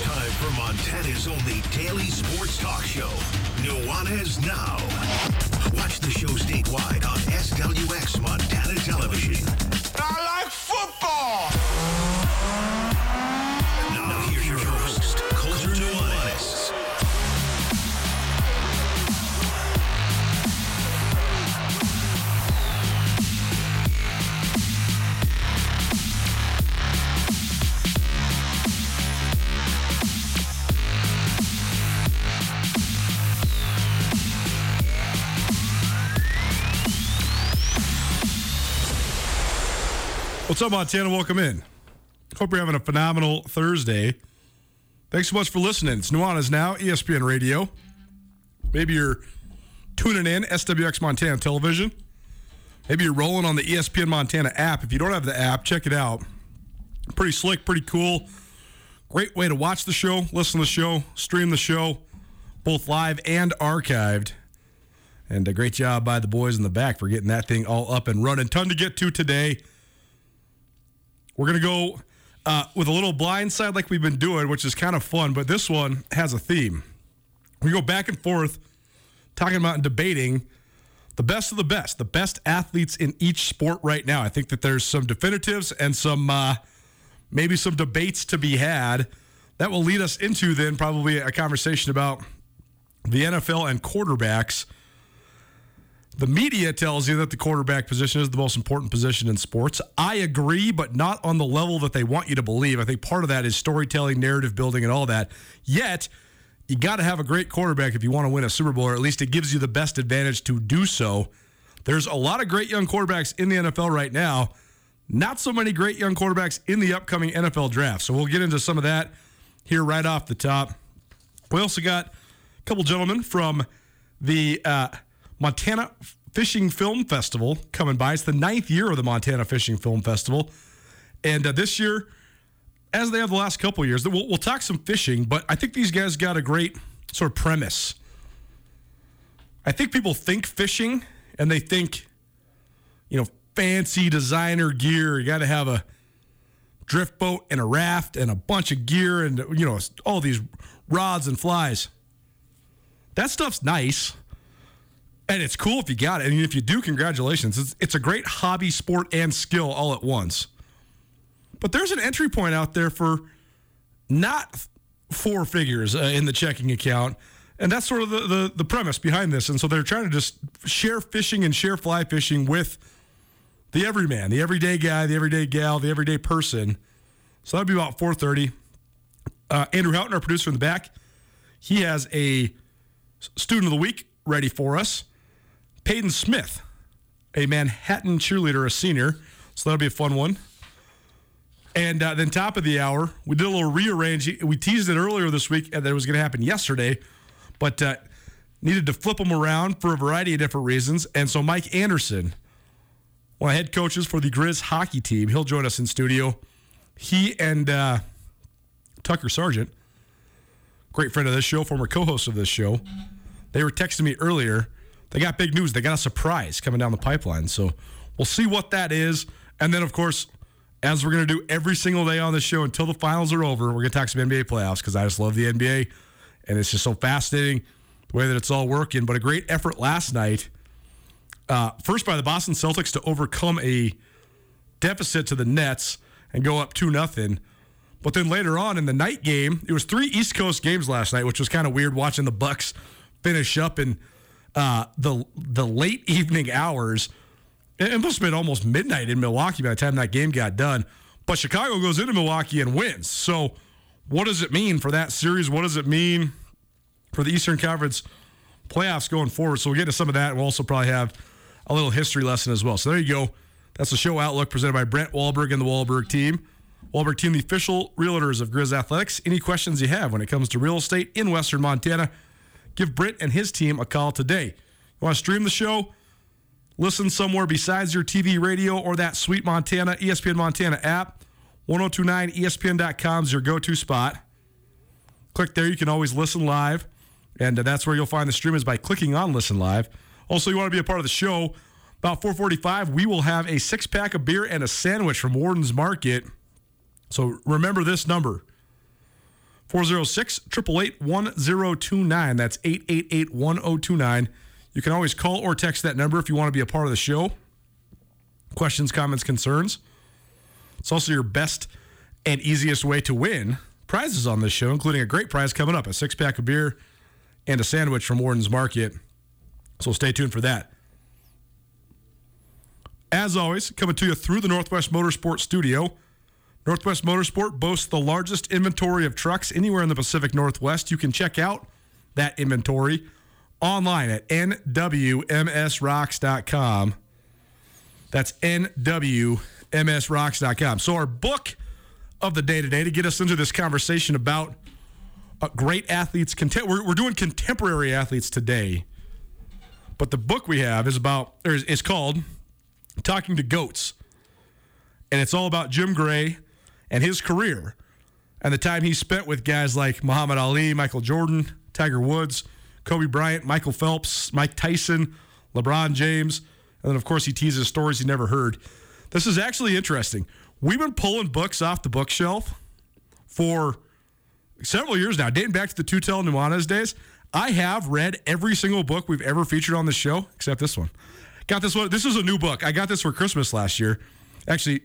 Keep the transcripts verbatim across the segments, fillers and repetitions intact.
Time for Montana's only daily sports talk show, Nuanez Now. Watch the show statewide on S W X Montana Television. I like football! Now here's your host, Colter Nuanez. What's up, Montana? Welcome in. Hope you're having a phenomenal Thursday. Thanks so much for listening. It's Nuanez Now, E S P N Radio. Maybe you're tuning in, S W X Montana Television. Maybe you're rolling on the E S P N Montana app. If you don't have the app, check it out. Pretty slick, pretty cool. Great way to watch the show, listen to the show, stream the show, both live and archived. And a great job by the boys in the back for getting that thing all up and running. Ton to get to today. We're going to go uh, with a little blind side like we've been doing, which is kind of fun, but this one has a theme. We go back and forth talking about and debating the best of the best, the best athletes in each sport right now. I think that there's some definitives and some uh, maybe some debates to be had that will lead us into then probably a conversation about the N F L and quarterbacks. The media tells you that the quarterback position is the most important position in sports. I agree, but not on the level that they want you to believe. I think part of that is storytelling, narrative building, and all that. Yet, you got to have a great quarterback if you want to win a Super Bowl, or at least it gives you the best advantage to do so. There's a lot of great young quarterbacks in the N F L right now. Not so many great young quarterbacks in the upcoming N F L draft. So we'll get into some of that here right off the top. We also got a couple gentlemen from the uh, – Montana Fishing Film Festival coming by. It's the ninth year of the Montana Fishing Film Festival. And uh, this year, as they have the last couple of years, we'll, we'll talk some fishing, but I think these guys got a great sort of premise. I think people think fishing, and they think, you know, fancy designer gear. You got to have a drift boat and a raft and a bunch of gear and, you know, all these rods and flies. That stuff's nice. And it's cool if you got it. And if you do, congratulations. It's, it's a great hobby, sport, and skill all at once. But there's an entry point out there for not four figures uh, in the checking account. And that's sort of the, the, the premise behind this. And so they're trying to just share fishing and share fly fishing with the everyman, the everyday guy, the everyday gal, the everyday person. So that'd be about four thirty. Uh, Andrew Houghton, our producer in the back, he has a student of the week ready for us. Peyton Smith, a Manhattan cheerleader, a senior. So that'll be a fun one. And uh, then top of the hour, we did a little rearranging. We teased it earlier this week that it was going to happen yesterday, but uh, needed to flip them around for a variety of different reasons. And so Mike Anderson, one of the head coaches for the Grizz hockey team, he'll join us in studio. He and uh, Tucker Sargent, great friend of this show, former co-host of this show, they were texting me earlier. They got big news. They got a surprise coming down the pipeline. So we'll see what that is. And then, of course, as we're going to do every single day on the show until the finals are over, we're going to talk some N B A playoffs because I just love the N B A, and it's just so fascinating the way that it's all working. But a great effort last night, uh, first by the Boston Celtics to overcome a deficit to the Nets and go up two nothing. But then later on in the night game, it was three East Coast games last night, which was kind of weird watching the Bucks finish up in uh, the, the late evening hours. It must have been almost midnight in Milwaukee by the time that game got done. But Chicago goes into Milwaukee and wins. So what does it mean for that series? What does it mean for the Eastern Conference playoffs going forward? So we'll get to some of that. We'll also probably have a little history lesson as well. So there you go. That's the show outlook presented by Brent Wahlberg and the Wahlberg team. Wahlberg team, the official realtors of Grizz Athletics. Any questions you have when it comes to real estate in Western Montana, give Brent and his team a call today. You want to stream the show? Listen somewhere besides your T V, radio, or that sweet Montana, E S P N Montana app. ten twenty-nine E S P N dot com is your go-to spot. Click there. You can always listen live, and uh, that's where you'll find the stream is by clicking on Listen Live. Also, you want to be a part of the show. About four forty-five, we will have a six-pack of beer and a sandwich from Warden's Market. So remember this number, four oh six, eight eight eight, one oh two nine. That's eight eight eight, one oh two nine. You can always call or text that number if you want to be a part of the show. Questions, comments, concerns. It's also your best and easiest way to win prizes on this show, including a great prize coming up, a six-pack of beer and a sandwich from Warden's Market. So stay tuned for that. As always, coming to you through the Northwest Motorsport Studio. Northwest Motorsport boasts the largest inventory of trucks anywhere in the Pacific Northwest. You can check out that inventory online at N W M S rocks dot com. That's N W M S rocks dot com. So our book of the day today to get us into this conversation about great athletes. We're, we're doing contemporary athletes today. But the book we have is about, or is, is called Talking to Goats. And it's all about Jim Gray and his career and the time he spent with guys like Muhammad Ali, Michael Jordan, Tiger Woods, Kobe Bryant, Michael Phelps, Mike Tyson, LeBron James, and then, of course, he teases stories he never heard. This is actually interesting. We've been pulling books off the bookshelf for several years now, dating back to the Tutel Nuanez days. I have read every single book we've ever featured on the show, except this one. Got this one. This is a new book. I got this for Christmas last year. Actually,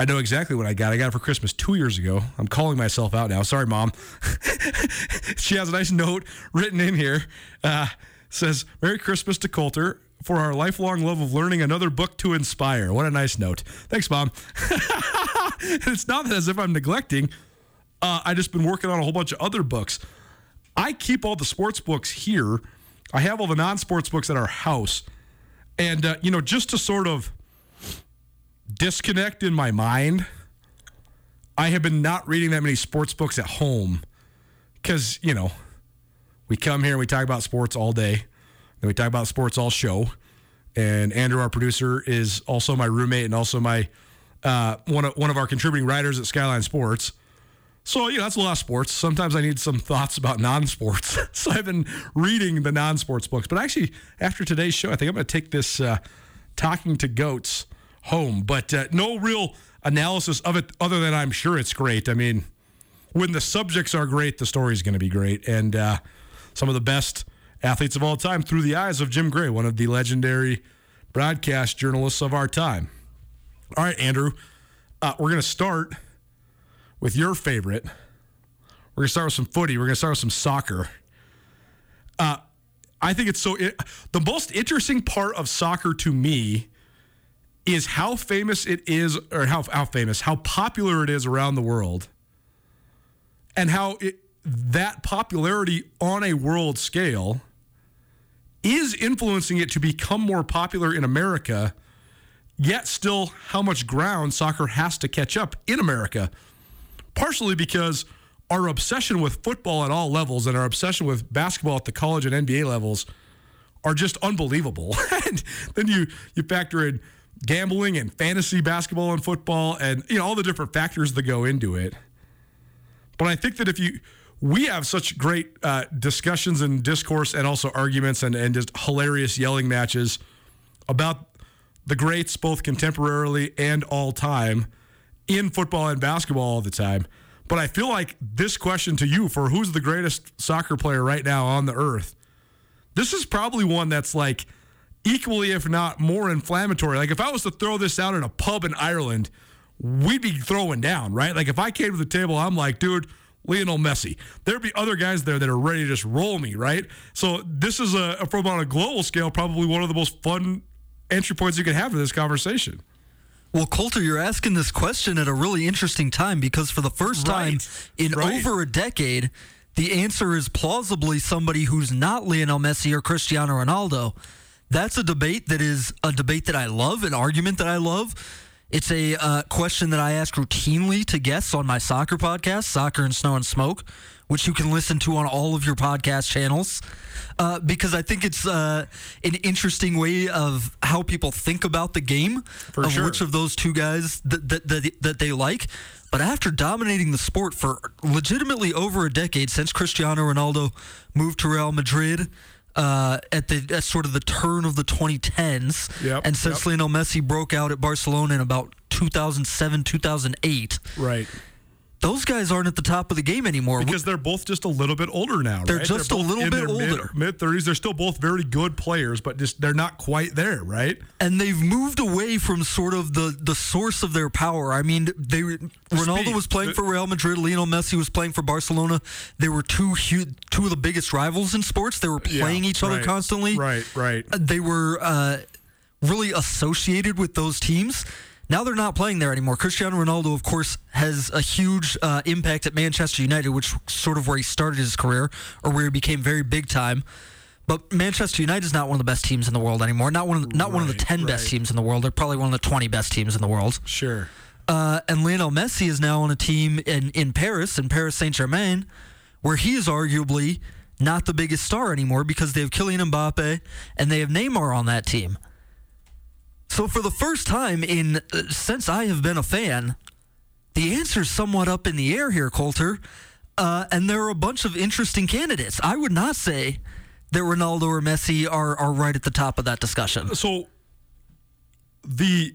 I know exactly what I got. I got it for Christmas two years ago. I'm calling myself out now. Sorry, Mom. She has a nice note written in here. Uh, says, Merry Christmas to Colter for our lifelong love of learning, another book to inspire. What a nice note. Thanks, Mom. It's not that as if I'm neglecting. Uh, I've just been working on a whole bunch of other books. I keep all the sports books here. I have all the non-sports books at our house. And, uh, you know, just to sort of disconnect in my mind, I have been not reading that many sports books at home because, you know, we come here and we talk about sports all day. Then we talk about sports all show. And Andrew, our producer, is also my roommate and also my uh, one of, one of our contributing writers at Skyline Sports. So, you know, that's a lot of sports. Sometimes I need some thoughts about non-sports. So I've been reading the non-sports books. But actually, after today's show, I think I'm going to take this uh, Talking to Goats home, but uh, no real analysis of it other than I'm sure it's great. I mean, when the subjects are great, the story's going to be great. And uh, some of the best athletes of all time through the eyes of Jim Gray, one of the legendary broadcast journalists of our time. All right, Andrew, uh, we're going to start with your favorite. We're going to start with some footy. We're going to start with some soccer. Uh, I think it's so... It, the most interesting part of soccer to me is how famous it is, or how how famous, how popular it is around the world, and how it, that popularity on a world scale is influencing it to become more popular in America, yet still how much ground soccer has to catch up in America, partially because our obsession with football at all levels and our obsession with basketball at the college and N B A levels are just unbelievable. And then you, you factor in gambling and fantasy basketball and football and, you know, all the different factors that go into it. But I think that if you, we have such great uh, discussions and discourse and also arguments and, and just hilarious yelling matches about the greats, both contemporarily and all time, in football and basketball all the time. But I feel like this question to you for who's the greatest soccer player right now on the earth, this is probably one that's like equally, if not more inflammatory. Like if I was to throw this out in a pub in Ireland, we'd be throwing down, right? Like if I came to the table, I'm like, dude, Lionel Messi. There'd be other guys there that are ready to just roll me, right? So this is, a, from on a global scale, probably one of the most fun entry points you could have in this conversation. Well, Colter, you're asking this question at a really interesting time because for the first time right. in right. over a decade, the answer is plausibly somebody who's not Lionel Messi or Cristiano Ronaldo. That's a debate that is a debate that I love, an argument that I love. It's a uh, question that I ask routinely to guests on my soccer podcast, Soccer and Snow and Smoke, which you can listen to on all of your podcast channels, uh, because I think it's uh, an interesting way of how people think about the game, for of sure. which of those two guys th- th- th- that they like. But after dominating the sport for legitimately over a decade, since Cristiano Ronaldo moved to Real Madrid uh, at the at sort of the turn of the twenty tens, yep, and since yep. Lionel Messi broke out at Barcelona in about two thousand seven, two thousand eight. Right. Those guys aren't at the top of the game anymore. Because they're both just a little bit older now, they're right? Just they're just a little bit older. mid-thirties. They're still both very good players, but just they're not quite there, right? And they've moved away from sort of the, the source of their power. I mean, they the Ronaldo speed. was playing the, for Real Madrid. Lionel Messi was playing for Barcelona. They were two huge, two of the biggest rivals in sports. They were playing yeah, each right, other constantly. Right, right. They were uh, really associated with those teams. Now they're not playing there anymore. Cristiano Ronaldo, of course, has a huge uh, impact at Manchester United, which sort of where he started his career, or where he became very big time. But Manchester United is not one of the best teams in the world anymore. Not one of the, not right, one of the ten right. best teams in the world. They're probably one of the twenty best teams in the world. Sure. Uh, and Lionel Messi is now on a team in, in Paris, in Paris Saint-Germain, where he is arguably not the biggest star anymore because they have Kylian Mbappe and they have Neymar on that team. So for the first time in uh, since I have been a fan, the answer's somewhat up in the air here, Colter, uh, and there are a bunch of interesting candidates. I would not say that Ronaldo or Messi are are right at the top of that discussion. So the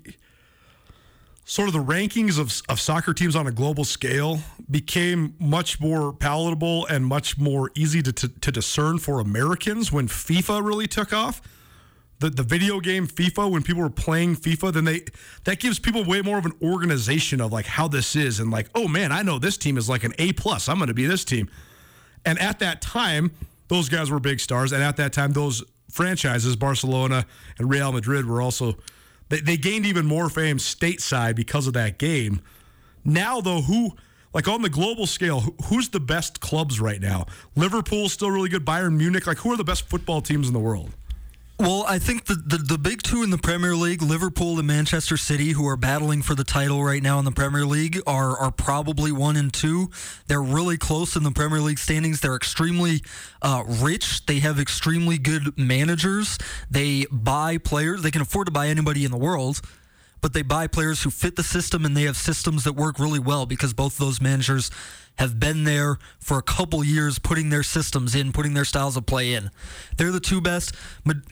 sort of the rankings of of soccer teams on a global scale became much more palatable and much more easy to to, to discern for Americans when FIFA really took off. The, the video game FIFA, when people were playing FIFA, then they that gives people way more of an organization of like how this is and like, oh man, I know this team is like an A plus. I'm going to be this team. And at that time, those guys were big stars. And at that time, those franchises, Barcelona and Real Madrid, were also they, they gained even more fame stateside because of that game. Now though, who like on the global scale, who, who's the best clubs right now? Liverpool's still really good. Bayern Munich, like who are the best football teams in the world? Well, I think the, the, the big two in the Premier League, Liverpool and Manchester City, who are battling for the title right now in the Premier League, are are probably one and two. They're really close in the Premier League standings. They're extremely uh, rich. They have extremely good managers. They buy players. They can afford to buy anybody in the world, but they buy players who fit the system, and they have systems that work really well because both of those managers have been there for a couple years putting their systems in, putting their styles of play in. They're the two best.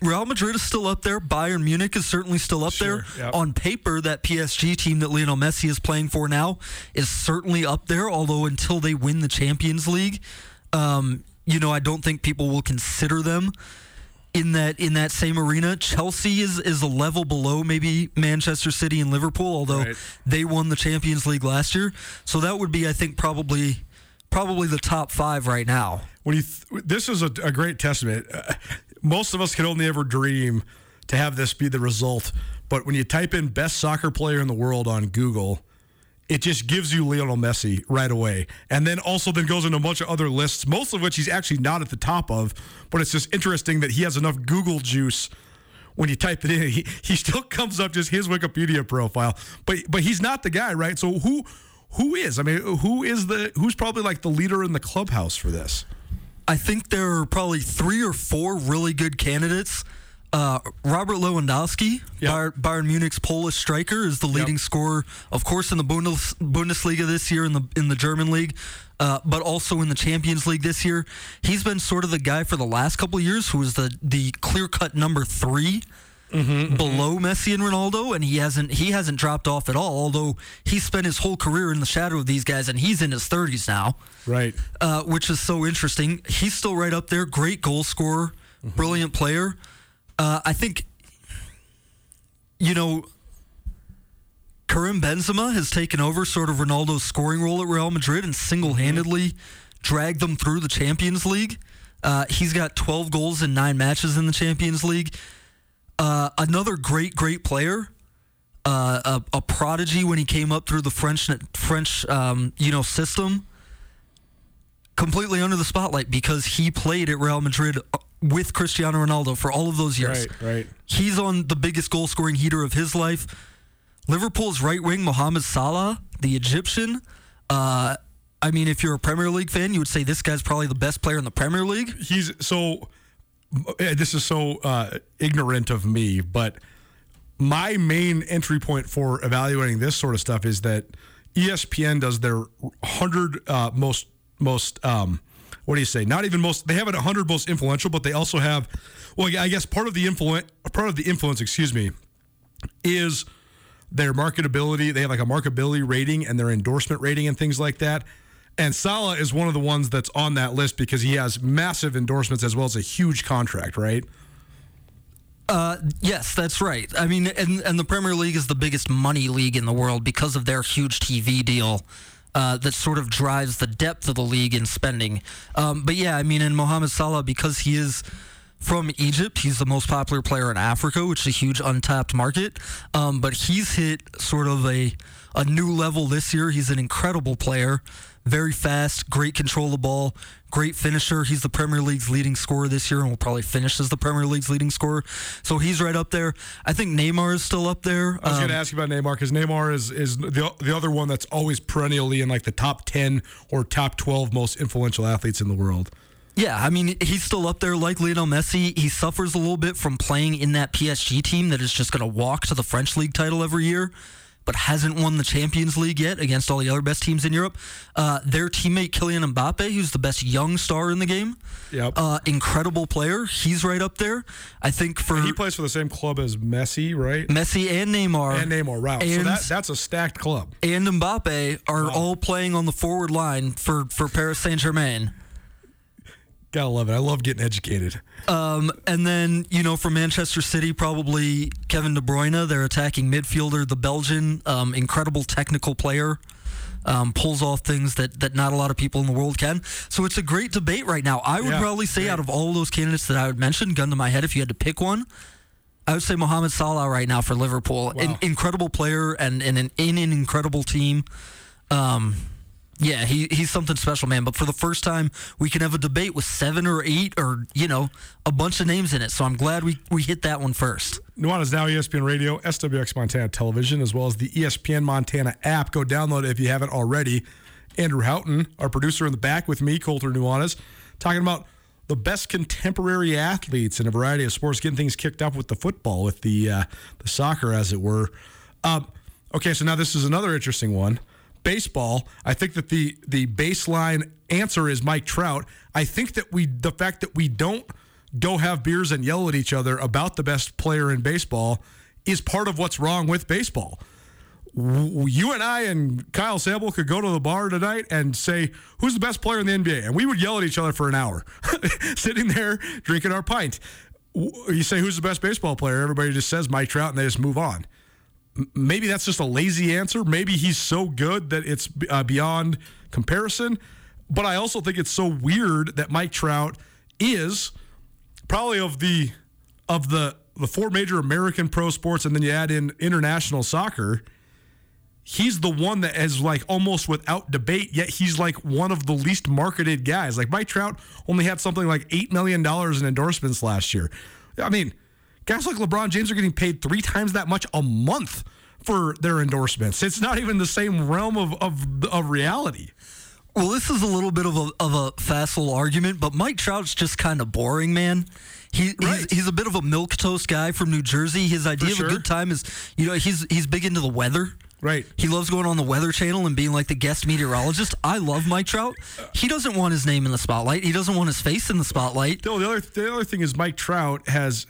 Real Madrid is still up there. Bayern Munich is certainly still up sure, there. Yep. On paper, that P S G team that Lionel Messi is playing for now is certainly up there, although until they win the Champions League, um, you know, I don't think people will consider them in that in that same arena. Chelsea is, is a level below maybe Manchester City and Liverpool, although right. they won the Champions League last year. So that would be, I think, probably probably the top five right now. When you th- This is a, a great testament. Uh, most of us can only ever dream to have this be the result. But when you type in best soccer player in the world on Google, it just gives you Lionel Messi right away. And then also then goes into a bunch of other lists, most of which he's actually not at the top of, but it's just interesting that he has enough Google juice. When you type it in, he, he still comes up just his Wikipedia profile. But but he's not the guy, right? So who who is? I mean, who is the who's probably like the leader in the clubhouse for this? I think there are probably three or four really good candidates. Uh, Robert Lewandowski, yep. Bayern Munich's Polish striker, is the leading yep. scorer, of course, in the Bundes- Bundesliga this year, in the in the German league, uh, but also in the Champions League this year. He's been sort of the guy for the last couple of years who was the, the clear-cut number three mm-hmm, below mm-hmm. Messi and Ronaldo, and he hasn't he hasn't dropped off at all, although he spent his whole career in the shadow of these guys, and he's in his thirties now, right? Uh, which is so interesting. He's still right up there, great goal scorer, mm-hmm. brilliant player. Uh, I think, you know, Karim Benzema has taken over sort of Ronaldo's scoring role at Real Madrid and single-handedly mm-hmm. dragged them through the Champions League. Uh, he's got twelve goals in nine matches in the Champions League. Uh, another great, great player, uh, a, a prodigy when he came up through the French, French, um, you know, system. Completely under the spotlight because he played at Real Madrid with Cristiano Ronaldo for all of those years. Right, right. He's on the biggest goal-scoring heater of his life. Liverpool's right wing, Mohamed Salah, the Egyptian. Uh, I mean, if you're a Premier League fan, you would say this guy's probably the best player in the Premier League. He's so... This is so uh, ignorant of me, but my main entry point for evaluating this sort of stuff is that E S P N does their one hundred uh, most... most um what do you say not even most they have it one hundred most influential, but they also have, well, I guess part of the influence part of the influence excuse me is their marketability. They have like a marketability rating and their endorsement rating and things like that, and Salah is one of the ones that's on that list because he has massive endorsements as well as a huge contract, right? Uh, yes, that's right. I mean, and and the Premier League is the biggest money league in the world because of their huge T V deal. Uh, that sort of drives the depth of the league in spending. Um, but yeah, I mean, and Mohamed Salah, because he is from Egypt, he's the most popular player in Africa, which is a huge untapped market. Um, but he's hit sort of a, a new level this year. He's an incredible player, very fast, great control of the ball, great finisher. He's the Premier League's leading scorer this year and will probably finish as the Premier League's leading scorer. So he's right up there. I think Neymar is still up there. I was um, going to ask you about Neymar because Neymar is, is the, the other one that's always perennially in like the top ten or top twelve most influential athletes in the world. Yeah, I mean, he's still up there like Lionel Messi. He suffers a little bit from playing in that P S G team that is just going to walk to the French League title every year, but hasn't won the Champions League yet against all the other best teams in Europe. Uh, their teammate, Kylian Mbappe, who's the best young star in the game, yep. uh, incredible player. He's right up there. I think for... And he plays for the same club as Messi, right? Messi and Neymar. And Neymar, right. And, so that, that's a stacked club. And Mbappe are wow. all playing on the forward line for, for Paris Saint-Germain. Gotta love it. I love getting educated. Um, and then, you know, for Manchester City, probably Kevin De Bruyne, their attacking midfielder, the Belgian, um, incredible technical player, um, pulls off things that, that not a lot of people in the world can. So it's a great debate right now. I would yeah, probably say yeah. out of all those candidates that I would mention, gun to my head, if you had to pick one, I would say Mohamed Salah right now for Liverpool. Wow. An incredible player and, and an, in an incredible team. Um Yeah, he he's something special, man. But for the first time, we can have a debate with seven or eight or, you know, a bunch of names in it. So I'm glad we, we hit that one first. Nuanez Now, E S P N Radio, S W X Montana Television, as well as the E S P N Montana app. Go download it if you haven't already. Andrew Houghton, our producer in the back with me, Colter Nuanez, talking about the best contemporary athletes in a variety of sports, getting things kicked up with the football, with the, uh, the soccer, as it were. Um, okay, so now this is another interesting one. Baseball. I think that the the baseline answer is Mike Trout. I think that we the fact that we don't go have beers and yell at each other about the best player in baseball is part of what's wrong with baseball. You and I and Kyle Sample could go to the bar tonight and say, who's the best player in the N B A? And we would yell at each other for an hour, sitting there drinking our pint. You say, who's the best baseball player? Everybody just says Mike Trout, and they just move on. Maybe that's just a lazy answer. Maybe he's so good that it's uh, beyond comparison. But I also think it's so weird that Mike Trout is probably of the of the, the four major American pro sports, and then you add in international soccer, he's the one that is like almost without debate, yet he's like one of the least marketed guys. Like Mike Trout only had something like eight million dollars in endorsements last year. I mean, guys like LeBron James are getting paid three times that much a month for their endorsements. It's not even the same realm of of, of reality. Well, this is a little bit of a of a facile argument, but Mike Trout's just kind of boring, man. He, right. he's, he's a bit of a milquetoast guy from New Jersey. His idea for of sure. a good time is, you know, he's he's big into the weather. Right. He loves going on the Weather Channel and being like the guest meteorologist. I love Mike Trout. He doesn't want his name in the spotlight. He doesn't want his face in the spotlight. No, the other the other thing is Mike Trout has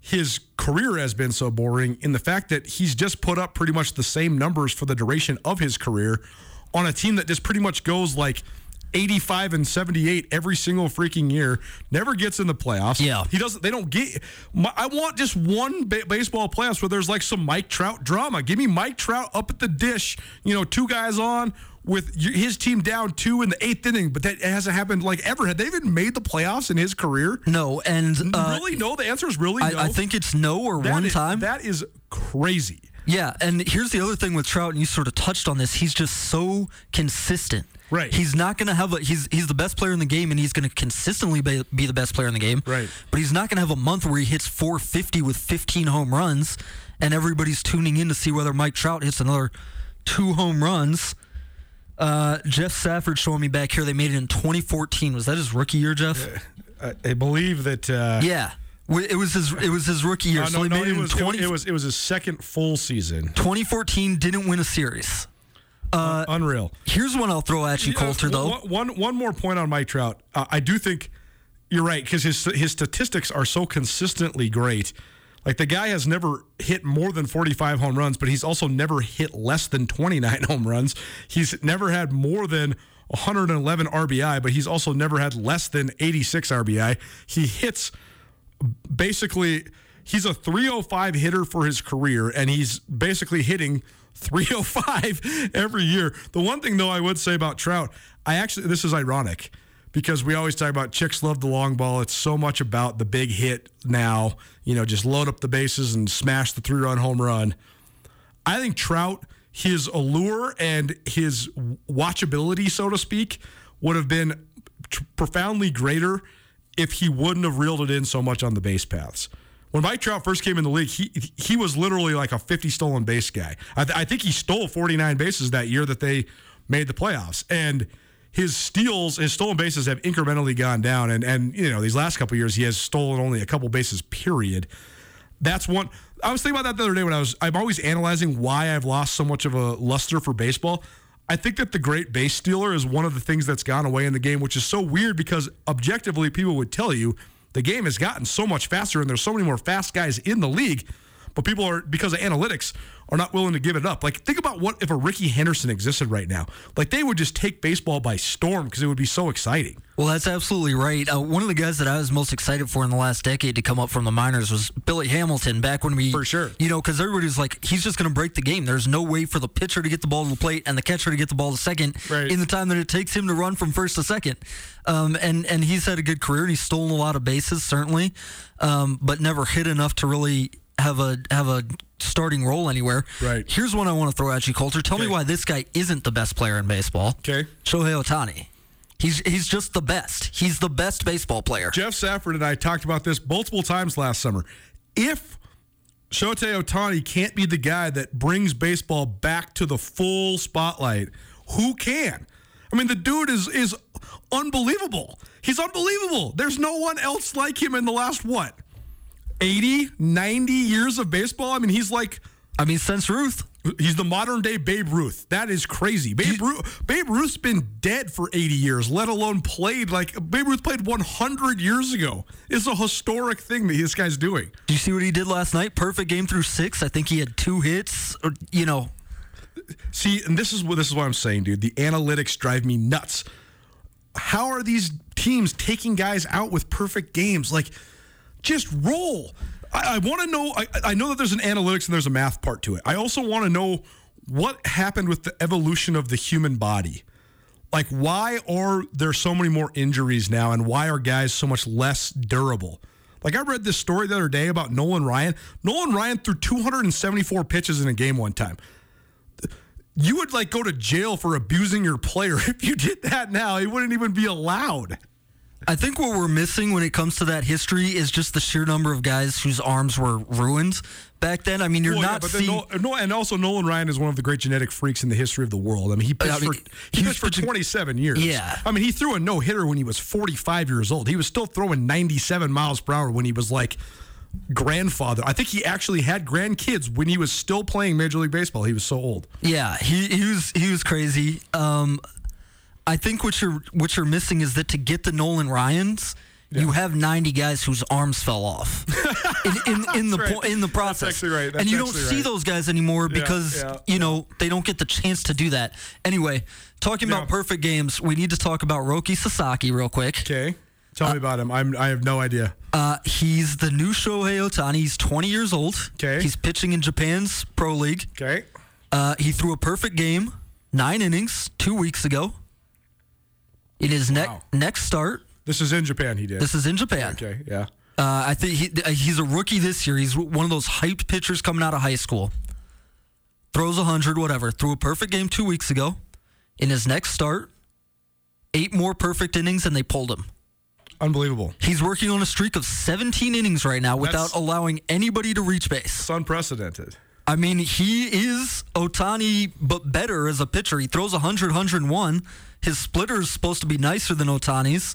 his career has been so boring in the fact that he's just put up pretty much the same numbers for the duration of his career on a team that just pretty much goes like eighty-five and seventy-eight every single freaking year, never gets in the playoffs. Yeah. He doesn't, they don't get, my, I want just one ba- baseball playoffs where there's like some Mike Trout drama. Give me Mike Trout up at the dish, you know, two guys on with his team down two in the eighth inning, but that hasn't happened like ever. Had they even made the playoffs in his career? No. And uh, really, no, the answer is really I, no. I think it's no or that one is, time. That is crazy. Yeah, and here's the other thing with Trout, and you sort of touched on this. He's just so consistent. Right. He's not going to have a he's he's the best player in the game, and he's going to consistently be, be the best player in the game. Right. But he's not going to have a month where he hits four fifty with fifteen home runs, and everybody's tuning in to see whether Mike Trout hits another two home runs. Uh, Jeff Safford showing me back here. They made it in twenty fourteen. Was that his rookie year, Jeff? Uh, I believe that. Uh... Yeah. It was his. It was his rookie year. No, so no, no, it, it, was, twenty, it was. It was his second full season. twenty fourteen didn't win a series. Uh, Un- unreal. Here's one I'll throw at you, you Colter. Know, though one, one one more point on Mike Trout. Uh, I do think you're right because his his statistics are so consistently great. Like the guy has never hit more than forty-five home runs, but he's also never hit less than twenty-nine home runs. He's never had more than one hundred eleven R B I, but he's also never had less than eighty-six R B I. He hits. Basically, he's a three oh five hitter for his career, and he's basically hitting three oh five every year. The one thing, though, I would say about Trout, I actually, this is ironic because we always talk about chicks love the long ball. It's so much about the big hit now, you know, just load up the bases and smash the three-run home run. I think Trout, his allure and his watchability, so to speak, would have been t- profoundly greater if he wouldn't have reeled it in so much on the base paths. When Mike Trout first came in the league, he he was literally like a fifty stolen base guy. I, th- I think he stole forty-nine bases that year that they made the playoffs. And his steals, his stolen bases have incrementally gone down. And, and you know, these last couple of years, he has stolen only a couple bases, period. That's one. I was thinking about that the other day when I was, I'm always analyzing why I've lost so much of a luster for baseball. I think that the great base stealer is one of the things that's gone away in the game, which is so weird because objectively people would tell you the game has gotten so much faster and there's so many more fast guys in the league, but people are, because of analytics, are not willing to give it up. Like, think about what if a Rickey Henderson existed right now. Like, they would just take baseball by storm because it would be so exciting. Well, that's absolutely right. Uh, one of the guys that I was most excited for in the last decade to come up from the minors was Billy Hamilton back when we... For sure. You know, because everybody was like, he's just going to break the game. There's no way for the pitcher to get the ball to the plate and the catcher to get the ball to second right. in the time that it takes him to run from first to second. Um, and, and he's had a good career, and he's stolen a lot of bases, certainly, um, but never hit enough to really... have a have a starting role anywhere. Right. Here's one I want to throw at you, Colter. Tell okay. me why this guy isn't the best player in baseball. Okay. Shohei Ohtani. He's he's just the best. He's the best baseball player. Jeff Safford and I talked about this multiple times last summer. If Shohei Ohtani can't be the guy that brings baseball back to the full spotlight, who can? I mean, the dude is is unbelievable. He's unbelievable. There's no one else like him in the last, what, eighty, ninety years of baseball? I mean, he's like... I mean, since Ruth. He's the modern-day Babe Ruth. That is crazy. Babe, Ru- Babe Ruth's been dead for eighty years, let alone played like... Babe Ruth played one hundred years ago. It's a historic thing that this guy's doing. Did you see what he did last night? Perfect game through six. I think he had two hits. Or, you know... See, and this is what this is what I'm saying, dude. The analytics drive me nuts. How are these teams taking guys out with perfect games? Like... Just roll. I, I want to know. I, I know that there's an analytics and there's a math part to it. I also want to know what happened with the evolution of the human body. Like, why are there so many more injuries now, and why are guys so much less durable? Like, I read this story the other day about Nolan Ryan. Nolan Ryan threw two hundred seventy-four pitches in a game one time. you would like go to jail for abusing your player. If you did that now, it wouldn't even be allowed. I think what we're missing when it comes to that history is just the sheer number of guys whose arms were ruined back then. I mean, you're well, not yeah, seeing... No, no, and also, Nolan Ryan is one of the great genetic freaks in the history of the world. I mean, he pitched, I mean, for, he pitched for twenty-seven years. Yeah. I mean, he threw a no-hitter when he was forty-five years old. He was still throwing ninety-seven miles per hour when he was, like, grandfather. I think he actually had grandkids when he was still playing Major League Baseball. He was so old. Yeah, he, he was he was crazy. Um... I think what you're what you're missing is that to get the Nolan Ryans, yeah. you have ninety guys whose arms fell off in, in, in the right. po- in the process. That's actually right. That's and you don't see right. those guys anymore because yeah, yeah, you yeah. know they don't get the chance to do that. Anyway, talking yeah. about perfect games, we need to talk about Roki Sasaki real quick. Okay, tell uh, me about him. I'm I have no idea. Uh, he's the new Shohei Ohtani. He's twenty years old. Okay, he's pitching in Japan's pro league. Okay, uh, he threw a perfect game, nine innings, two weeks ago. In his ne- wow. next start. This is in Japan he did. This is in Japan. Okay, yeah. Uh, I think he, he's a rookie this year. He's one of those hyped pitchers coming out of high school. Throws one hundred, whatever. Threw a perfect game two weeks ago. In his next start, eight more perfect innings, and they pulled him. Unbelievable. He's working on a streak of seventeen innings right now without That's allowing anybody to reach base. It's unprecedented. I mean, he is Ohtani, but better as a pitcher. He throws one hundred, one oh one. His splitter is supposed to be nicer than Ohtani's.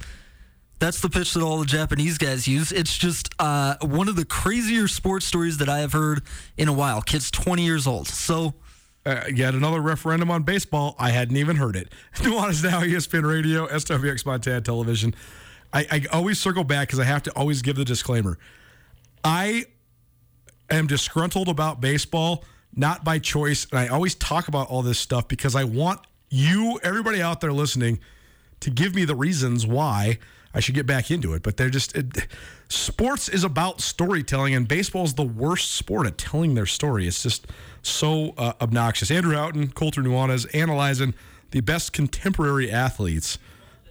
That's the pitch that all the Japanese guys use. It's just uh, one of the crazier sports stories that I have heard in a while. Kid's twenty years old. So, uh, yet another referendum on baseball. I hadn't even heard it. Nuanez Now, E S P N Radio, S W X Montana Television. I, I always circle back because I have to always give the disclaimer. I... I am disgruntled about baseball, not by choice, and I always talk about all this stuff because I want you, everybody out there listening, to give me the reasons why I should get back into it. But they're just it, sports is about storytelling, and baseball is the worst sport at telling their story. It's just so uh, obnoxious. Andrew Houghton, Colter Nuanez, analyzing the best contemporary athletes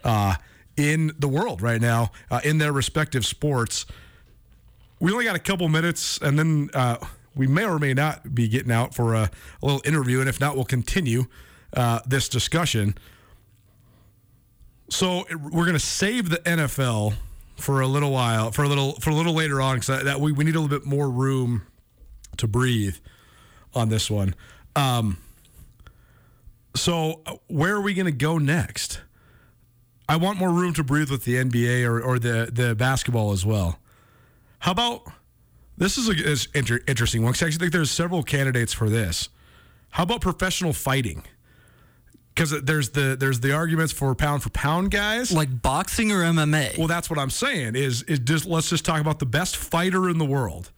uh, in the world right now uh, in their respective sports. We only got a couple minutes, and then uh, we may or may not be getting out for a, a little interview, and if not, we'll continue uh, this discussion. So we're going to save the N F L for a little while, for a little for a little later on, because that we, we need a little bit more room to breathe on this one. Um, so where are we going to go next? I want more room to breathe with the N B A or, or the, the basketball as well. How about, this is an inter- interesting one, because I actually think there's several candidates for this. How about professional fighting? Because there's the there's the arguments for pound-for-pound guys. Like boxing or M M A? Well, that's what I'm saying, is, is just, let's just talk about the best fighter in the world.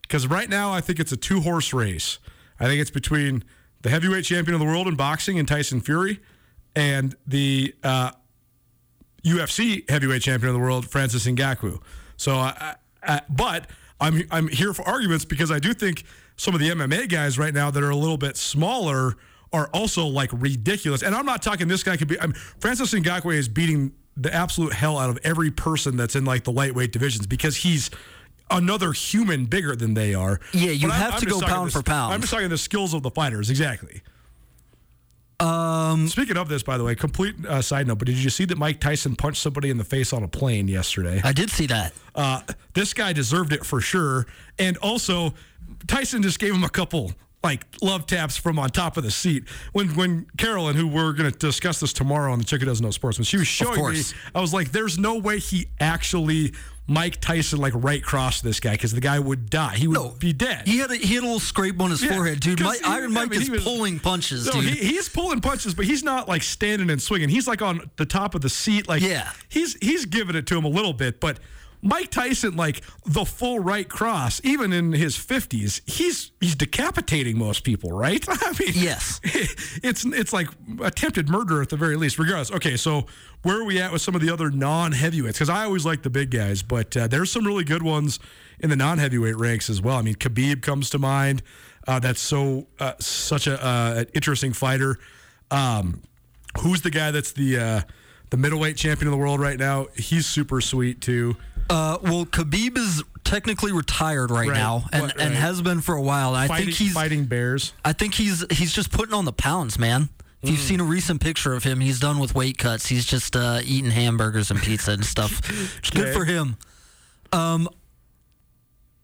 Because right now, I think it's a two-horse race. I think it's between the heavyweight champion of the world in boxing and Tyson Fury, and the uh, U F C heavyweight champion of the world, Francis Ngannou. So, I... Uh, but I'm I'm here for arguments because I do think some of the M M A guys right now that are a little bit smaller are also, like, ridiculous. And I'm not talking this guy could be... I mean, Francis Ngannou is beating the absolute hell out of every person that's in, like, the lightweight divisions because he's another human bigger than they are. Yeah, you but have I'm, to I'm go pound for the, pound. I'm just talking the skills of the fighters, exactly. Um, Speaking of this, by the way, complete uh, side note, but did you see that Mike Tyson punched somebody in the face on a plane yesterday? I did see that. Uh, this guy deserved it for sure. And also, Tyson just gave him a couple, like, love taps from on top of the seat. When when Carolyn, who we're going to discuss this tomorrow on The Chick Who Doesn't Know Sports, when she was showing me, I was like, there's no way he actually... Mike Tyson, like, right crossed this guy because the guy would die. He would no, be dead. He had, a, he had a little scrape on his yeah, forehead, dude. Mike, he, Iron Mike I mean, is was, pulling punches, no, dude. He, he's pulling punches, but he's not, like, standing and swinging. He's, like, on the top of the seat. Like, yeah. He's he's giving it to him a little bit, but Mike Tyson, like, the full right cross, even in his fifties, he's he's decapitating most people, right? I mean, yes. It's, it's like attempted murder at the very least. Regardless, okay, so where are we at with some of the other non-heavyweights? Because I always like the big guys, but uh, there's some really good ones in the non-heavyweight ranks as well. I mean, Khabib comes to mind. Uh, that's so uh, such a, uh, an interesting fighter. Um, who's the guy that's the uh, the middleweight champion of the world right now? He's super sweet, too. Uh, well, Khabib is technically retired right, right. now, and, what, right. and has been for a while. I fighting, think he's fighting bears. I think he's he's just putting on the pounds, man. If you've seen a recent picture of him, he's done with weight cuts. He's just uh, eating hamburgers and pizza and stuff. It's okay. Good for him. Um,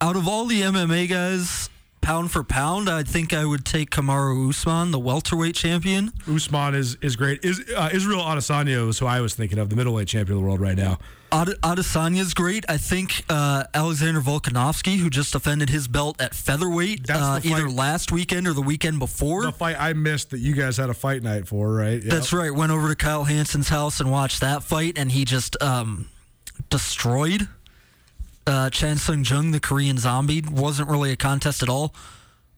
out of all the M M A guys, pound for pound, I think I would take Kamaru Usman, the welterweight champion. Usman is, is great. Is, uh, Israel Adesanya is who I was thinking of, the middleweight champion of the world right now. Adesanya's great. I think uh, Alexander Volkanovski, who just defended his belt at featherweight uh, either last weekend or the weekend before. The fight I missed that you guys had a fight night for, right? Yep. That's right. Went over to Kyle Hansen's house and watched that fight, and he just um, destroyed uh, Chan Sung Jung, the Korean zombie. Wasn't really a contest at all.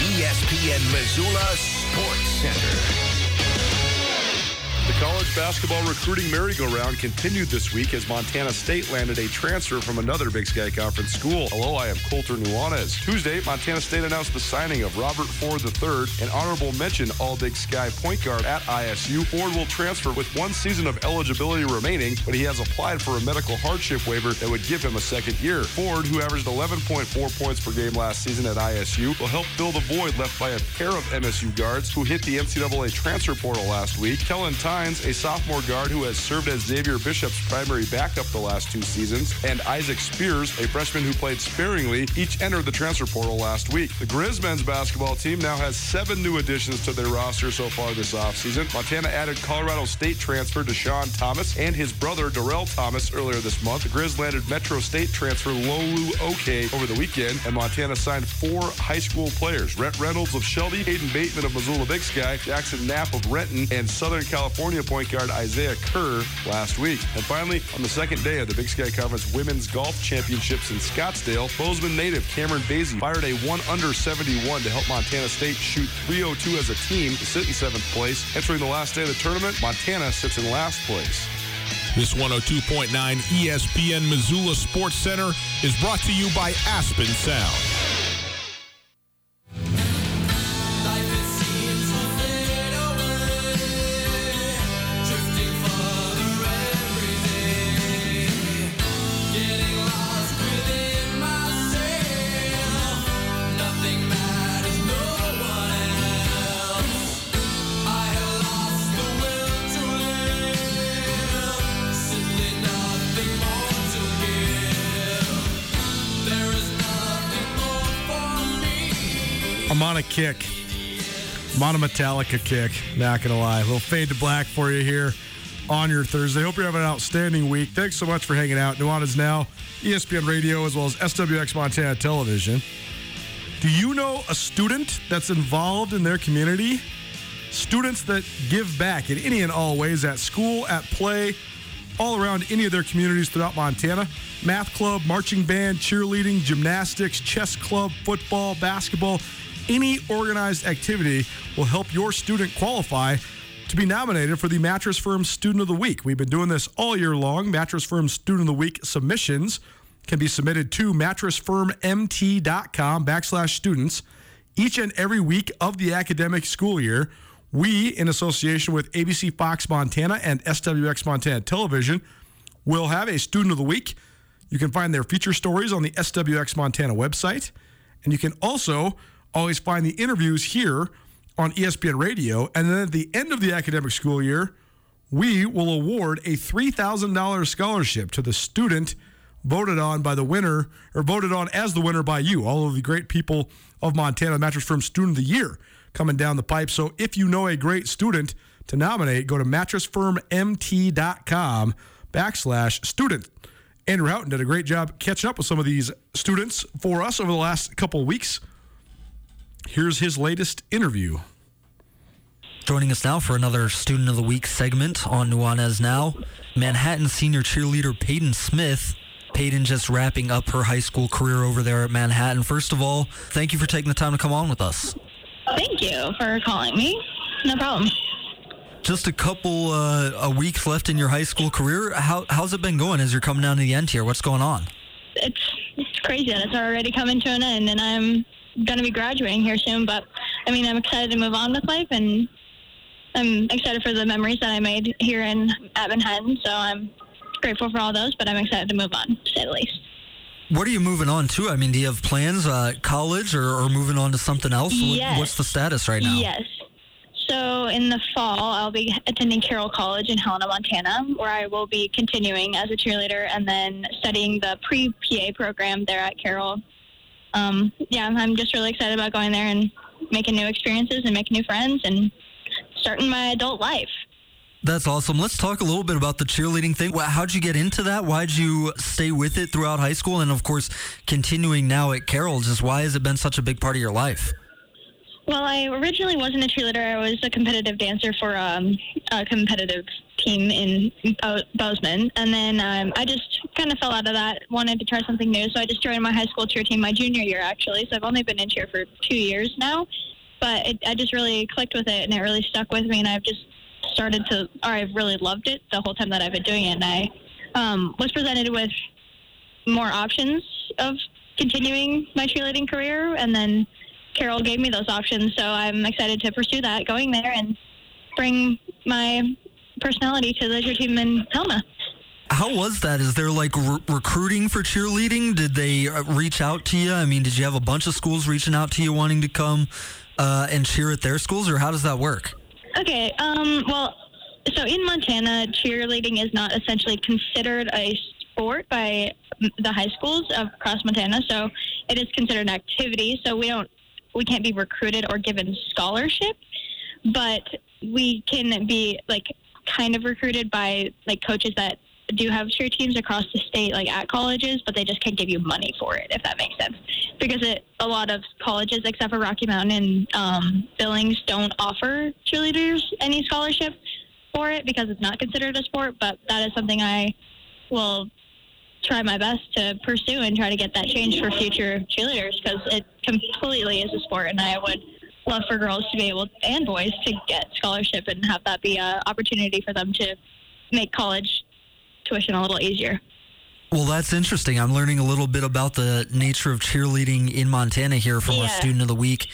E S P N Missoula Sports Center. The college basketball recruiting merry-go-round continued this week as Montana State landed a transfer from another Big Sky Conference school. Hello, I am Colter Nuanez. Tuesday, Montana State announced the signing of Robert Ford the third, an honorable mention All-Big Sky point guard at I S U. Ford will transfer with one season of eligibility remaining, but he has applied for a medical hardship waiver that would give him a second year. Ford, who averaged eleven point four points per game last season at I S U, will help fill the void left by a pair of M S U guards who hit the N C double A transfer portal last week. Kellen Tynes, a sophomore guard who has served as Xavier Bishop's primary backup the last two seasons, and Isaac Spears, a freshman who played sparingly, each entered the transfer portal last week. The Grizz men's basketball team now has seven new additions to their roster so far this offseason. Montana added Colorado State transfer Deshaun Thomas and his brother Darrell Thomas earlier this month. The Grizz landed Metro State transfer Lolu Oke over the weekend, and Montana signed four high school players: Rhett Reynolds of Shelby, Hayden Bateman of Missoula Big Sky, Jackson Knapp of Renton, and Southern California point guard Isaiah Kerr last week. And finally, on the second day of the Big Sky Conference Women's Golf Championships in Scottsdale, Bozeman native Cameron Basie fired a one under seventy-one to help Montana State shoot three oh two as a team to sit in seventh place. Entering the last day of the tournament, Montana sits in last place. This one oh two point nine E S P N Missoula Sports Center is brought to you by Aspen Sound. I'm on a kick. I'm on a Metallica kick, not going to lie. A little fade to black for you here on your Thursday. Hope you're having an outstanding week. Thanks so much for hanging out. Nuanez Now, E S P N Radio, as well as S W X Montana Television. Do you know a student that's involved in their community? Students that give back in any and all ways at school, at play, all around any of their communities throughout Montana. Math club, marching band, cheerleading, gymnastics, chess club, football, basketball. Any organized activity will help your student qualify to be nominated for the Mattress Firm Student of the Week. We've been doing this all year long. Mattress Firm Student of the Week submissions can be submitted to mattress firm m t dot com backslash students each and every week of the academic school year. We, in association with A B C Fox Montana and S W X Montana Television, will have a Student of the Week. You can find their feature stories on the S W X Montana website, and you can also always find the interviews here on E S P N Radio. And then at the end of the academic school year, we will award a three thousand dollars scholarship to the student voted on by the winner, or voted on as the winner by you, all of the great people of Montana. Mattress Firm Student of the Year coming down the pipe. So if you know a great student to nominate, go to mattress firm m t dot com backslash student. Andrew Houghton did a great job catching up with some of these students for us over the last couple of weeks. Here's his latest interview. Joining us now for another Student of the Week segment on Nuanez Now, Manhattan senior cheerleader Peyton Smith. Peyton just wrapping up her high school career over there at Manhattan. First of all, thank you for taking the time to come on with us. Thank you for calling me. No problem. Just a couple uh, a weeks left in your high school career. How, how's it been going as you're coming down to the end here? What's going on? It's, it's crazy that it's already coming to an end, and I'm going to be graduating here soon, but I mean, I'm excited to move on with life, and I'm excited for the memories that I made here in at Manhattan, so I'm grateful for all those, but I'm excited to move on, to say the least. What are you moving on to? I mean, do you have plans, uh, college, or, or moving on to something else? Yes. What, what's the status right now? Yes. So in the fall, I'll be attending Carroll College in Helena, Montana, where I will be continuing as a cheerleader and then studying the pre-P A program there at Carroll. Um, yeah, I'm just really excited about going there and making new experiences and making new friends and starting my adult life. That's awesome. Let's talk a little bit about the cheerleading thing. How'd you get into that? Why'd you stay with it throughout high school? And, of course, continuing now at Carroll, just why has it been such a big part of your life? Well, I originally wasn't a cheerleader. I was a competitive dancer for um, a competitive team in Bo- Bozeman. And then um, I just kind of fell out of that, wanted to try something new. So I just joined my high school cheer team my junior year, actually. So I've only been in cheer for two years now. But it, I just really clicked with it, and it really stuck with me. And I've just started to, or I've really loved it the whole time that I've been doing it. And I um, was presented with more options of continuing my cheerleading career, and then Carol gave me those options. So I'm excited to pursue that, going there and bring my personality to the cheer team in Helena. How was that? Is there like re- recruiting for cheerleading? Did they reach out to you? I mean, did you have a bunch of schools reaching out to you wanting to come uh, and cheer at their schools, or how does that work? Okay. Um, well, so in Montana, cheerleading is not essentially considered a sport by the high schools across Montana. So it is considered an activity. So we don't, we can't be recruited or given scholarship, but we can be like kind of recruited by like coaches that do have cheer teams across the state, like at colleges, but they just can't give you money for it, if that makes sense. Because it, a lot of colleges, except for Rocky Mountain and um, Billings, don't offer cheerleaders any scholarship for it because it's not considered a sport, but that is something I will try my best to pursue and try to get that changed for future cheerleaders, because it completely is a sport, and I would love for girls to be able, and boys, to get scholarship and have that be an opportunity for them to make college tuition a little easier. Well, that's interesting. I'm learning a little bit about the nature of cheerleading in Montana here from yeah. our student of the week,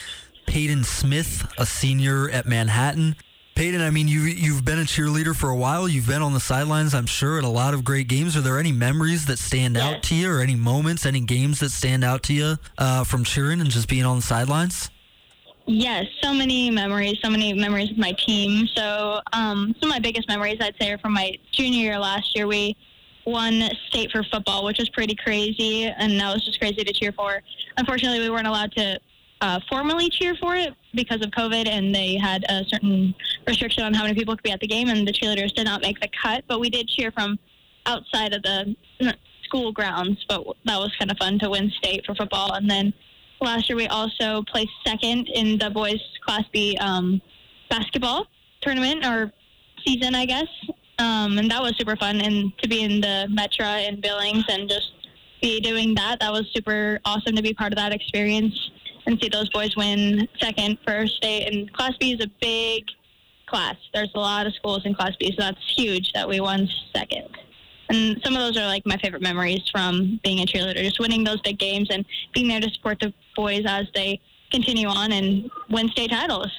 Peyton Smith, a senior at Manhattan. Peyton, I mean, you, you've been a cheerleader for a while. You've been on the sidelines, I'm sure, at a lot of great games. Are there any memories that stand yeah. out to you, or any moments, any games that stand out to you uh, from cheering and just being on the sidelines? Yes, so many memories, so many memories of my team. So um, some of my biggest memories, I'd say, are from my junior year last year. We won state for football, which was pretty crazy, and that was just crazy to cheer for. Unfortunately, we weren't allowed to uh, formally cheer for it because of COVID, and they had a certain restriction on how many people could be at the game, and the cheerleaders did not make the cut. But we did cheer from outside of the school grounds, but that was kind of fun to win state for football. And then last year, we also placed second in the boys' Class B um, basketball tournament, or season, I guess. Um, and that was super fun, and to be in the Metra in Billings and just be doing that, that was super awesome to be part of that experience and see those boys win second for state. And Class B is a big class. There's a lot of schools in Class B, so that's huge that we won second. And some of those are like my favorite memories from being a cheerleader, just winning those big games and being there to support the boys as they continue on and win state titles.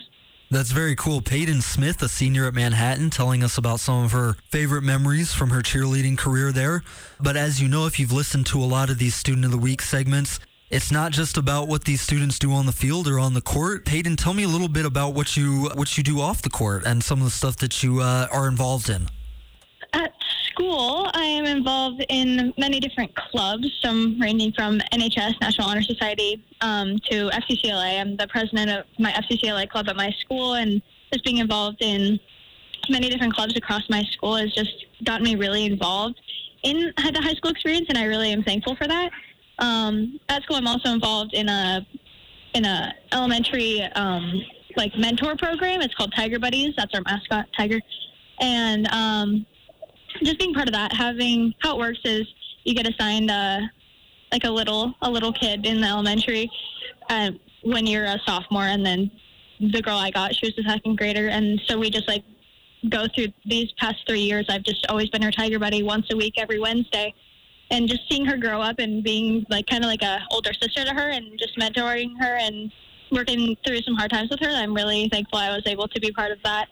That's very cool. Peyton Smith, a senior at Manhattan, telling us about some of her favorite memories from her cheerleading career there. But as you know, if you've listened to a lot of these Student of the Week segments, it's not just about what these students do on the field or on the court. Peyton, tell me a little bit about what you what you do off the court and some of the stuff that you uh, are involved in. At school, I am involved in many different clubs, some ranging from N H S, National Honor Society, um, to F C C L A. I'm the president of my F C C L A club at my school, and just being involved in many different clubs across my school has just gotten me really involved in the high school experience, and I really am thankful for that. Um, at school, I'm also involved in a in a elementary um, like mentor program. It's called Tiger Buddies. That's our mascot, Tiger, and um, just being part of that, having how it works is you get assigned uh, like a little a little kid in the elementary uh, when you're a sophomore, and then the girl I got, she was a second grader, and so we just like go through these past three years. I've just always been her Tiger Buddy once a week every Wednesday, and just seeing her grow up and being like kind of like a older sister to her and just mentoring her and working through some hard times with her. I'm really thankful I was able to be part of that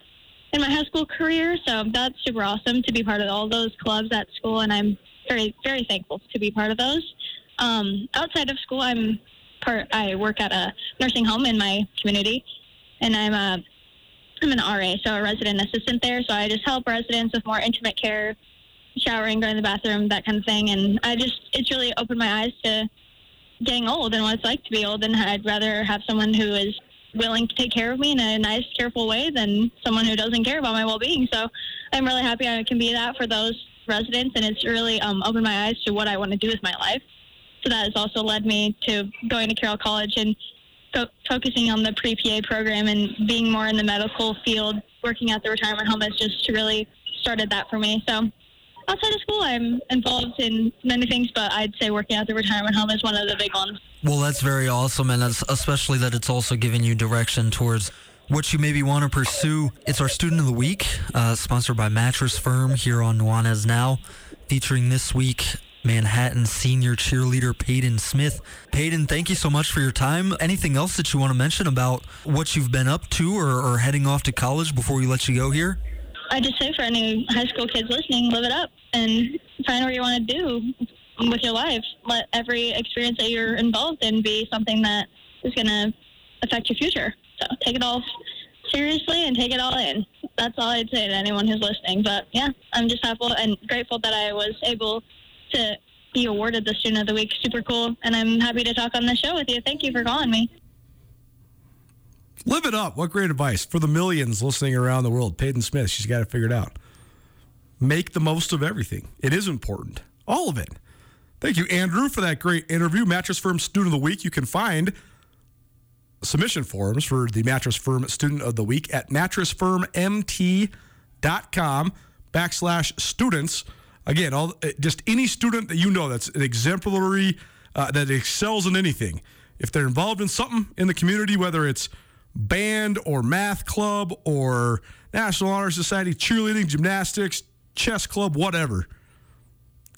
in my high school career, so that's super awesome to be part of all those clubs at school, and I'm very, very thankful to be part of those. Um, outside of school, I'm part. I work at a nursing home in my community, and I'm a I'm an R A, so a resident assistant there. So I just help residents with more intimate care, showering, going to the bathroom, that kind of thing. And I just it's really opened my eyes to getting old and what it's like to be old. And I'd rather have someone who is willing to take care of me in a nice, careful way than someone who doesn't care about my well-being. So I'm really happy I can be that for those residents, and it's really um, opened my eyes to what I want to do with my life. So that has also led me to going to Carroll College and fo- focusing on the pre-P A program and being more in the medical field. Working at the retirement home has just really started that for me. So outside of school, I'm involved in many things, but I'd say working at the retirement home is one of the big ones. Well, that's very awesome, and that's especially that it's also giving you direction towards what you maybe want to pursue. It's our Student of the Week, uh, sponsored by Mattress Firm here on Nuanez Now, featuring this week Manhattan senior cheerleader Peyton Smith. Peyton, thank you so much for your time. Anything else that you want to mention about what you've been up to or, or heading off to college before we let you go here? I just say for any high school kids listening, live it up and find what you want to do with your life. Let every experience that you're involved in be something that is going to affect your future. So take it all seriously and take it all in. That's all I'd say to anyone who's listening. But yeah, I'm just happy and grateful that I was able to be awarded the Student of the Week. Super cool. And I'm happy to talk on the show with you. Thank you for calling me. Live it up. What great advice for the millions listening around the world. Peyton Smith, she's got it figured out. Make the most of everything. It is important. All of it. Thank you, Andrew, for that great interview. Mattress Firm Student of the Week. You can find submission forms for the Mattress Firm Student of the Week at mattress firm m t dot com backslash students. Again, all just any student that you know that's an exemplary, uh, that excels in anything. If they're involved in something in the community, whether it's band or math club or National Honor Society, cheerleading, gymnastics, chess club, whatever,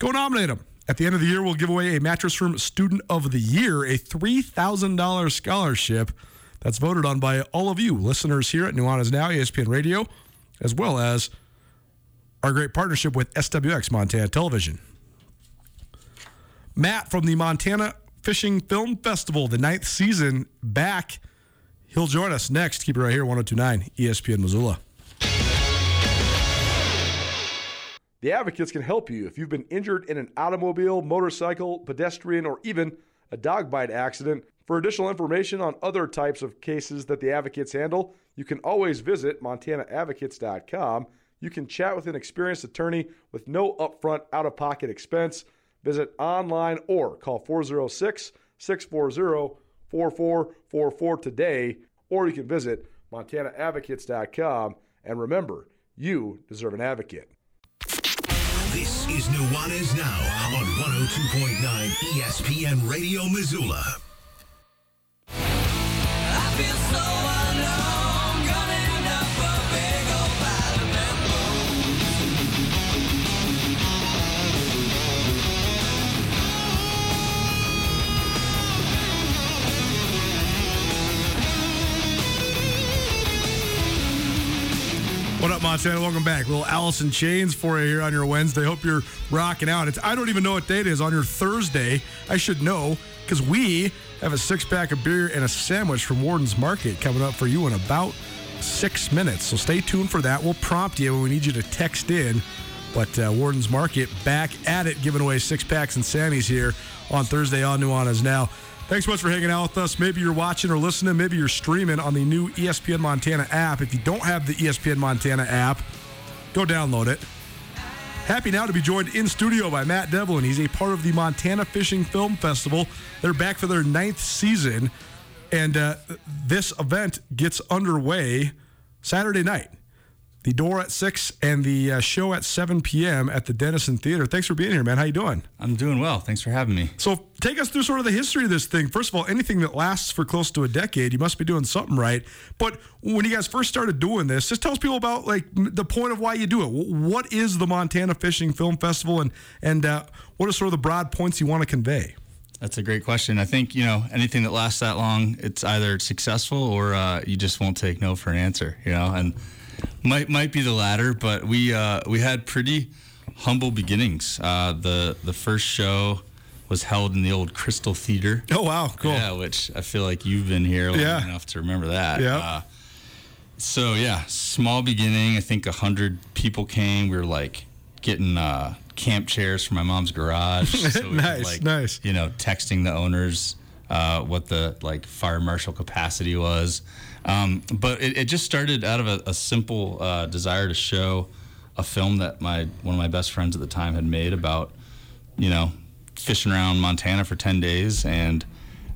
go nominate them. At the end of the year, we'll give away a Mattress Firm Student of the Year, a three thousand dollars scholarship that's voted on by all of you listeners here at Nuanez Now, E S P N Radio, as well as our great partnership with S W X Montana Television. Matt from the Montana Fishing Film Festival, the ninth season, back. He'll join us next. Keep it right here, one oh two point nine E S P N Missoula. The Advocates can help you if you've been injured in an automobile, motorcycle, pedestrian, or even a dog bite accident. For additional information on other types of cases that the Advocates handle, you can always visit Montana Advocates dot com. You can chat with an experienced attorney with no upfront out-of-pocket expense. Visit online or call four oh six, six four zero, four four four four today, or you can visit Montana Advocates dot com. And remember, you deserve an advocate. This is Nuanez Now on one oh two point nine E S P N Radio Missoula. I feel so alone, gonna end up a big old pile of memories. What up, Montana? Welcome back. Little Alice in Chains for you here on your Wednesday. Hope you're rocking out. It's I don't even know what day it is on your Thursday. I should know, because we have a six-pack of beer and a sandwich from Warden's Market coming up for you in about six minutes. So stay tuned for that. We'll prompt you when we need you to text in. But uh, Warden's Market back at it, giving away six-packs and sannies here on Thursday on Nuanez Now. Thanks so much for hanging out with us. Maybe you're watching or listening. Maybe you're streaming on the new E S P N Montana app. If you don't have the E S P N Montana app, go download it. Happy now to be joined in studio by Matt Devlin. He's a part of the Montana Fishing Film Festival. They're back for their ninth season, and uh, this event gets underway Saturday night. The door at six and the uh, show at seven p.m. at the Denison Theater. Thanks for being here, man. How you doing? I'm doing well. Thanks for having me. So take us through sort of the history of this thing. First of all, anything that lasts for close to a decade, you must be doing something right. But when you guys first started doing this, just tell us people about like the point of why you do it. What is the Montana Fishing Film Festival, and, and uh, what are sort of the broad points you want to convey? That's a great question. I think, you know, anything that lasts that long, it's either successful or uh, you just won't take no for an answer, you know, and Might might be the latter, but we uh, we had pretty humble beginnings. Uh, the the first show was held in the old Crystal Theater. Oh wow, cool! Yeah, which I feel like you've been here long yeah. enough to remember that. Yeah. Uh, so yeah, small beginning. I think a hundred people came. We were like getting uh, camp chairs from my mom's garage. So we nice, were, like, nice. You know, texting the owners uh, what the like fire marshal capacity was. Um, but it, it just started out of a, a simple uh, desire to show a film that my one of my best friends at the time had made about, you know, fishing around Montana for ten days. And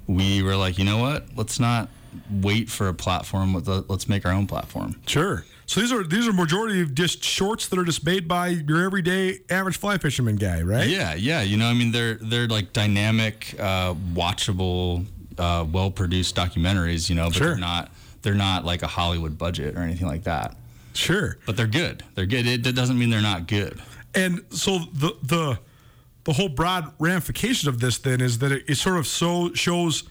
we were like, you know what? Let's not wait for a platform. Let's make our own platform. Sure. So these are these are majority of just shorts that are just made by your everyday average fly fisherman guy, right? Yeah, yeah. You know, I mean, they're they're like dynamic, uh, watchable, uh, well-produced documentaries. You know, but sure. they're not. they're not like a Hollywood budget or anything like that. Sure. But they're good. They're good. It, it doesn't mean they're not good. And so the the the whole broad ramification of this then is that it, it sort of so shows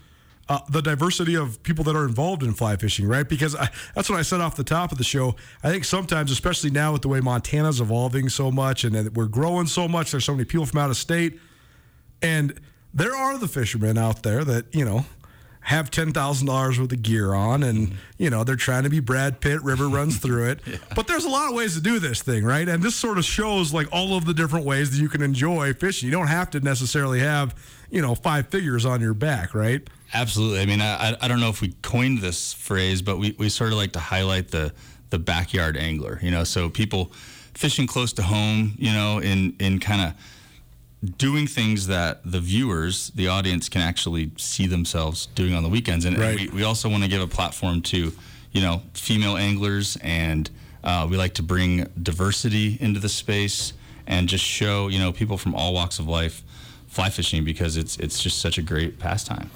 uh, the diversity of people that are involved in fly fishing, right? Because I, that's what I said off the top of the show. I think sometimes, especially now with the way Montana's evolving so much and that we're growing so much, there's so many people from out of state. And there are the fishermen out there that, you know, have ten thousand dollars worth of gear on, and, you know, they're trying to be Brad Pitt, river runs through it. Yeah. But there's a lot of ways to do this thing, right? And this sort of shows, like, all of the different ways that you can enjoy fishing. You don't have to necessarily have, you know, five figures on your back, right? Absolutely. I mean, I I don't know if we coined this phrase, but we, we sort of like to highlight the, the backyard angler, you know? So people fishing close to home, you know, in, in kind of doing things that the viewers, the audience, can actually see themselves doing on the weekends. And, right. and we, we also want to give a platform to, you know, female anglers, and uh, we like to bring diversity into the space and just show, you know, people from all walks of life fly fishing, because it's it's just such a great pastime.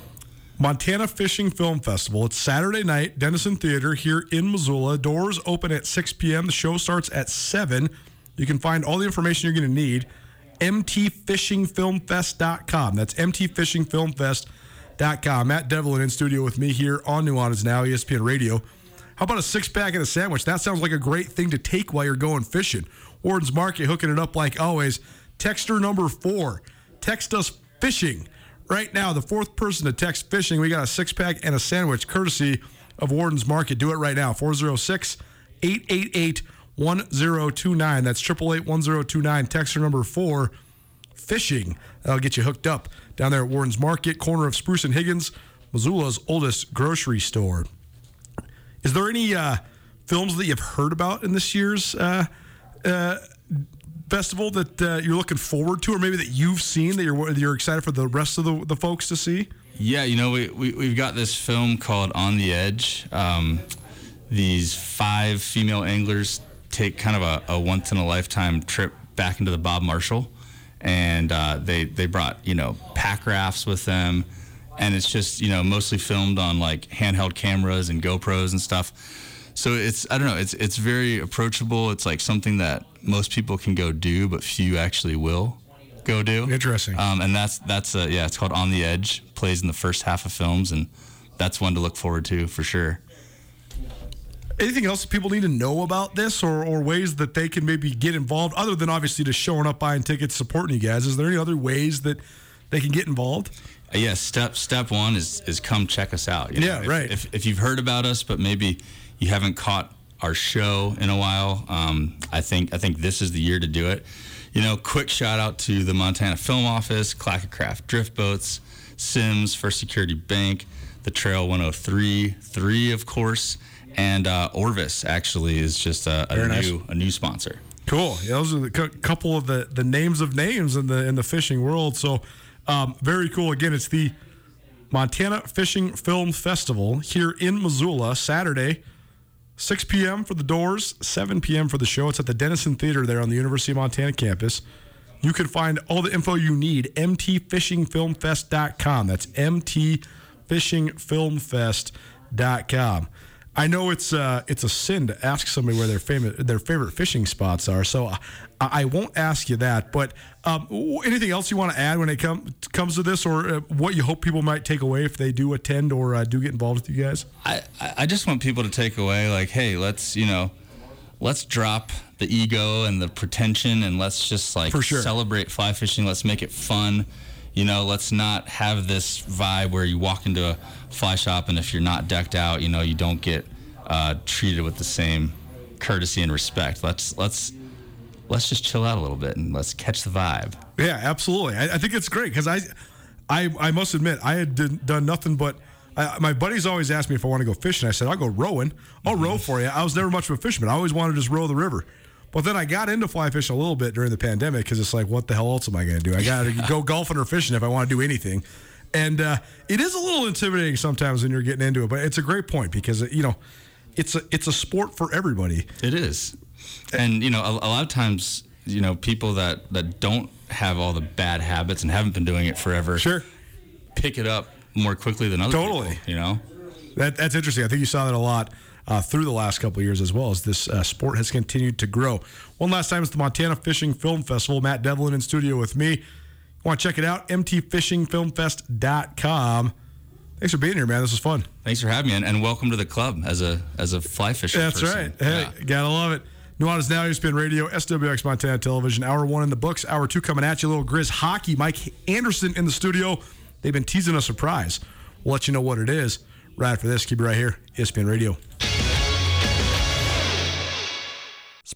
Montana Fishing Film Festival. It's Saturday night, Denison Theater here in Missoula. Doors open at six p.m. The show starts at seven. You can find all the information you're going to need m t fishing film fest dot com. That's m t fishing film fest dot com. Matt Devlin in studio with me here on Nuanez Now, E S P N Radio. How about a six-pack and a sandwich? That sounds like a great thing to take while you're going fishing. Warden's Market hooking it up like always. Texter number four. Text us fishing. Right now, the fourth person to text fishing, we got a six-pack and a sandwich courtesy of Warden's Market. Do it right now. four oh six, eight eight eight, one oh two nine. one oh two nine. That's eight eight eight, one oh two nine. Texter number four, fishing. That'll get you hooked up down there at Warden's Market, corner of Spruce and Higgins, Missoula's oldest grocery store. Is there any uh, films that you've heard about in this year's uh, uh, festival that uh, you're looking forward to, or maybe that you've seen that you're that you're excited for the rest of the, the folks to see? Yeah, you know, we, we, we've got this film called On the Edge. Um, these five female anglers take kind of a, a once-in-a-lifetime trip back into the Bob Marshall, and uh, they they brought, you know, pack rafts with them, and it's just, you know, mostly filmed on, like, handheld cameras and GoPros and stuff. So it's, I don't know, it's it's very approachable. It's, like, something that most people can go do, but few actually will go do. Interesting. Um, and that's, that's a, yeah, it's called On the Edge, plays in the first half of films, and that's one to look forward to for sure. Anything else that people need to know about this, or, or ways that they can maybe get involved, other than obviously just showing up, buying tickets, supporting you guys? Is there any other ways that they can get involved? Uh, yes, yeah, step step one is is come check us out. You know? Yeah, if, right. If, if you've heard about us, but maybe you haven't caught our show in a while, um, I think I think this is the year to do it. You know, quick shout out to the Montana Film Office, Clackett Craft Drift Boats, Sims, First Security Bank, the Trail one oh three, three of course. And uh, Orvis actually is just a, a new nice. a new sponsor. Cool. Yeah, those are a cu- couple of the, the names of names in the in the fishing world. So um, very cool. Again, it's the Montana Fishing Film Festival here in Missoula, Saturday, six p.m. for the doors, seven p.m. for the show. It's at the Denison Theater there on the University of Montana campus. You can find all the info you need, m t fishing film fest dot com. That's m t fishing film fest dot com. I know it's uh, it's a sin to ask somebody where their favorite their favorite fishing spots are, so I, I won't ask you that. But um, anything else you want to add when it come, comes to this, or uh, what you hope people might take away if they do attend or uh, do get involved with you guys? I, I just want people to take away, like, hey, let's you know, let's drop the ego and the pretension, and let's just like For sure. celebrate fly fishing. Let's make it fun. You know, let's not have this vibe where you walk into a fly shop and if you're not decked out, you know, you don't get uh, treated with the same courtesy and respect. Let's let's let's just chill out a little bit and let's catch the vibe. Yeah, absolutely. I, I think it's great because I, I I must admit I had did, done nothing but I, my buddies always asked me if I want to go fishing. I said I'll go rowing. I'll mm-hmm. row for you. I was never much of a fisherman. I always wanted to just row the river. But then I got into fly fishing a little bit during the pandemic because it's like, what the hell else am I going to do? I got to yeah. go golfing or fishing if I want to do anything. And uh, it is a little intimidating sometimes when you're getting into it, but it's a great point because, you know, it's a, it's a sport for everybody. It is. And, you know, a, a lot of times, you know, people that, that don't have all the bad habits and haven't been doing it forever sure. pick it up more quickly than other totally. people, you know? That, that's interesting. I think you saw that a lot uh, through the last couple of years as well, as this uh, sport has continued to grow. One last time, it's the Montana Fishing Film Festival. Matt Devlin in studio with me. You want to check it out? M T fishing film fest dot com. Thanks for being here, man. This was fun. Thanks for having me, and, and welcome to the club as a as a fly fishing That's person. That's right. Hey, yeah. Gotta love it. Nuanez Now, E S P N Radio, S W X Montana Television. Hour one in the books. Hour two coming at you. Little Grizz hockey. Mike Anderson in the studio. They've been teasing a surprise. We'll let you know what it is right after this. Keep it right here. E S P N Radio.